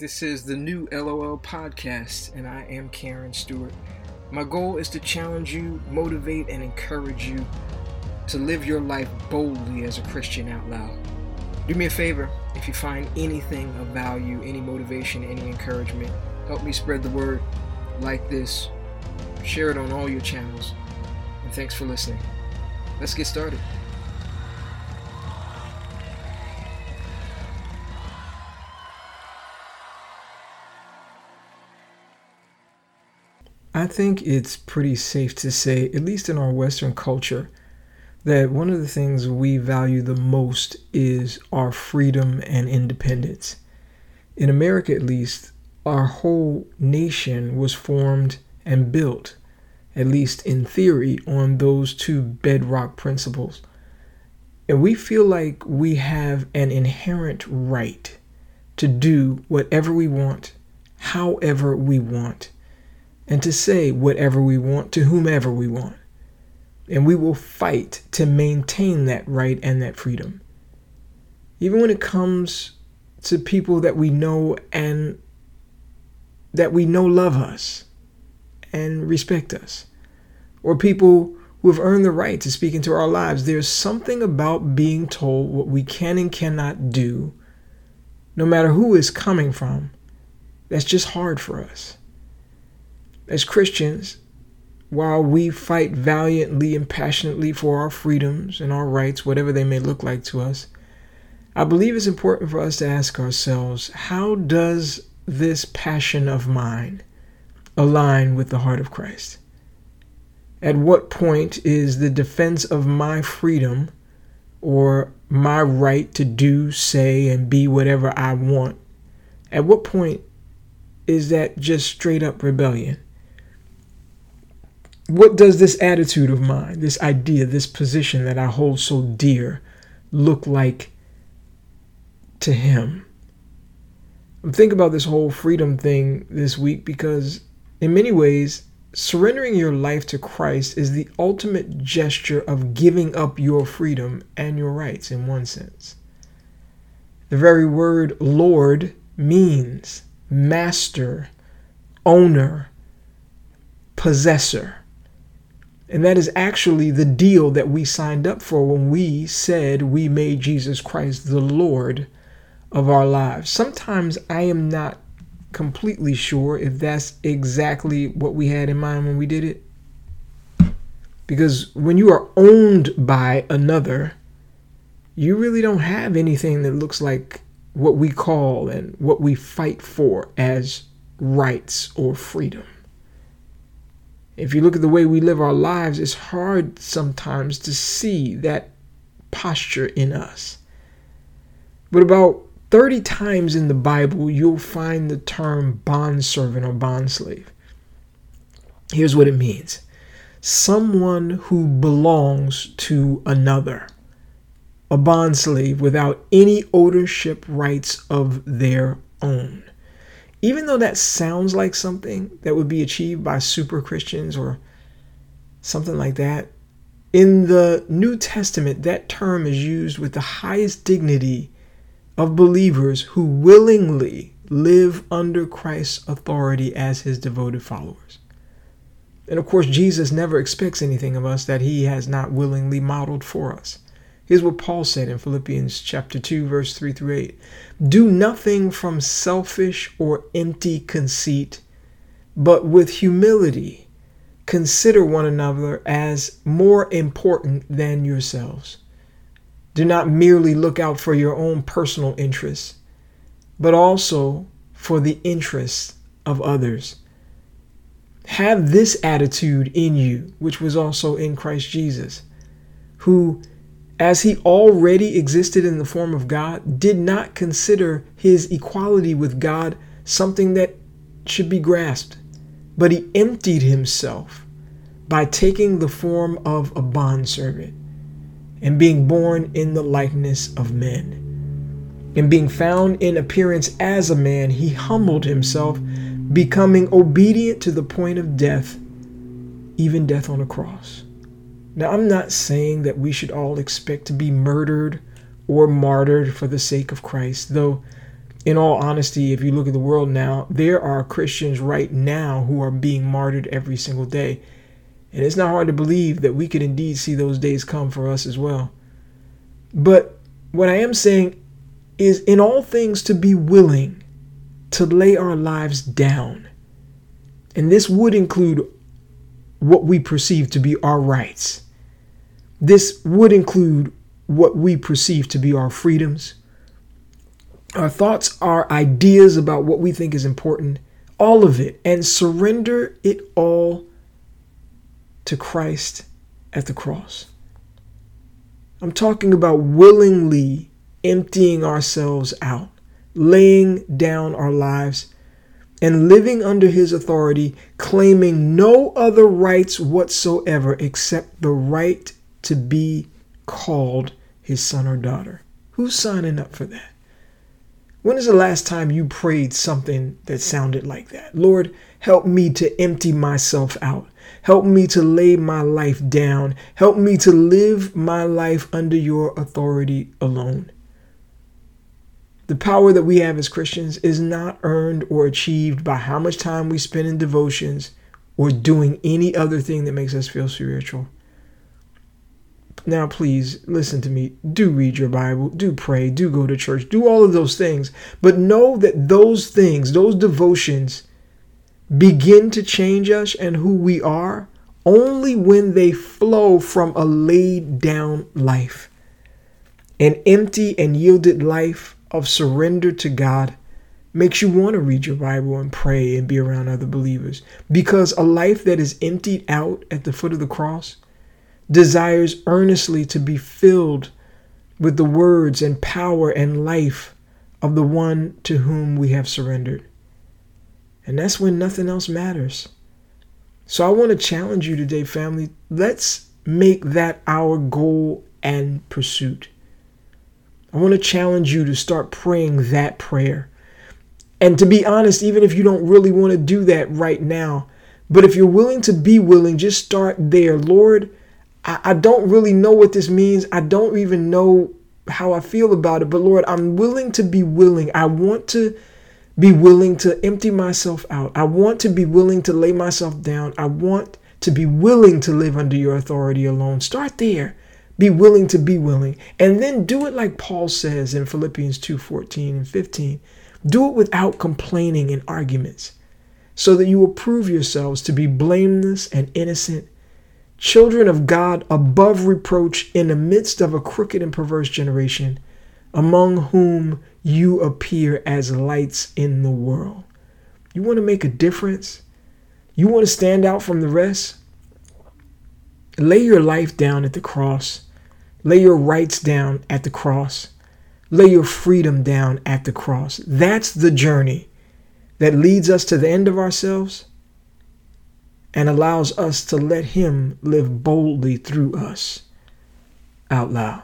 This is the new LOL podcast, and I am Karen Stewart. My goal is to challenge you, motivate, and encourage you to live your life boldly as a Christian out loud. Do me a favor, if you find anything of value, any motivation, any encouragement, help me spread the word. Like this, share it on all your channels, and thanks for listening. Let's get started. I think it's pretty safe to say, at least in our Western culture, that one of the things we value the most is our freedom and independence. In America, at least, our whole nation was formed and built, at least in theory, on those two bedrock principles. And we feel like we have an inherent right to do whatever we want, however we want, and to say whatever we want to whomever we want. And we will fight to maintain that right and that freedom. Even when it comes to people that we know and love us and respect us, or people who have earned the right to speak into our lives, there's something about being told what we can and cannot do, no matter who is coming from, that's just hard for us. As Christians, while we fight valiantly and passionately for our freedoms and our rights, whatever they may look like to us, I believe it's important for us to ask ourselves, how does this passion of mine align with the heart of Christ? At what point is the defense of my freedom or my right to do, say, and be whatever I want, at what point is that just straight up rebellion? What does this attitude of mine, this idea, this position that I hold so dear look like to Him? I'm thinking about this whole freedom thing this week because in many ways, surrendering your life to Christ is the ultimate gesture of giving up your freedom and your rights in one sense. The very word Lord means master, owner, possessor. And that is actually the deal that we signed up for when we said we made Jesus Christ the Lord of our lives. Sometimes I am not completely sure if that's exactly what we had in mind when we did it. Because when you are owned by another, you really don't have anything that looks like what we call and what we fight for as rights or freedom. If you look at the way we live our lives, it's hard sometimes to see that posture in us. But about 30 times in the Bible, you'll find the term bondservant or bondslave. Here's what it means. Someone who belongs to another. A bondslave without any ownership rights of their own. Even though that sounds like something that would be achieved by super Christians or something like that, in the New Testament, that term is used with the highest dignity of believers who willingly live under Christ's authority as His devoted followers. And of course, Jesus never expects anything of us that He has not willingly modeled for us. Here's what Paul said in Philippians chapter 2, verse 3-8. Do nothing from selfish or empty conceit, but with humility consider one another as more important than yourselves. Do not merely look out for your own personal interests, but also for the interests of others. Have this attitude in you, which was also in Christ Jesus, who, as He already existed in the form of God, did not consider His equality with God something that should be grasped, but He emptied Himself by taking the form of a bondservant and being born in the likeness of men. And being found in appearance as a man, He humbled Himself, becoming obedient to the point of death, even death on a cross. Now, I'm not saying that we should all expect to be murdered or martyred for the sake of Christ, though in all honesty, if you look at the world now, there are Christians right now who are being martyred every single day. And it's not hard to believe that we could indeed see those days come for us as well. But what I am saying is, in all things, to be willing to lay our lives down. And this would include what we perceive to be our rights. This would include what we perceive to be our freedoms, our thoughts, our ideas about what we think is important, all of it, and surrender it all to Christ at the cross. I'm talking about willingly emptying ourselves out, laying down our lives, and living under his authority, claiming no other rights whatsoever except the right to be called his son or daughter. Who's signing up for that? When is the last time you prayed something that sounded like that? Lord, help me to empty myself out. Help me to lay my life down. Help me to live my life under your authority alone. The power that we have as Christians is not earned or achieved by how much time we spend in devotions or doing any other thing that makes us feel spiritual. Now, please listen to me. Do read your Bible. Do pray. Do go to church. Do all of those things. But know that those things, those devotions, begin to change us and who we are only when they flow from a laid down life, an empty and yielded life of surrender to God. Makes you want to read your Bible and pray and be around other believers, because a life that is emptied out at the foot of the cross desires earnestly to be filled with the words and power and life of the one to whom we have surrendered. And that's when nothing else matters. So I want to challenge you today, family. Let's make that our goal and pursuit. I want to challenge you to start praying that prayer. And to be honest, even if you don't really want to do that right now, but if you're willing to be willing, just start there. Lord, I don't really know what this means. I don't even know how I feel about it. But Lord, I'm willing to be willing. I want to be willing to empty myself out. I want to be willing to lay myself down. I want to be willing to live under your authority alone. Start there. Be willing to be willing, and then do it like Paul says in Philippians 2:14 and 15. Do it without complaining and arguments, so that you will prove yourselves to be blameless and innocent, children of God above reproach in the midst of a crooked and perverse generation, among whom you appear as lights in the world. You want to make a difference? You want to stand out from the rest? Lay your life down at the cross. Lay your rights down at the cross. Lay your freedom down at the cross. That's the journey that leads us to the end of ourselves and allows us to let him live boldly through us out loud.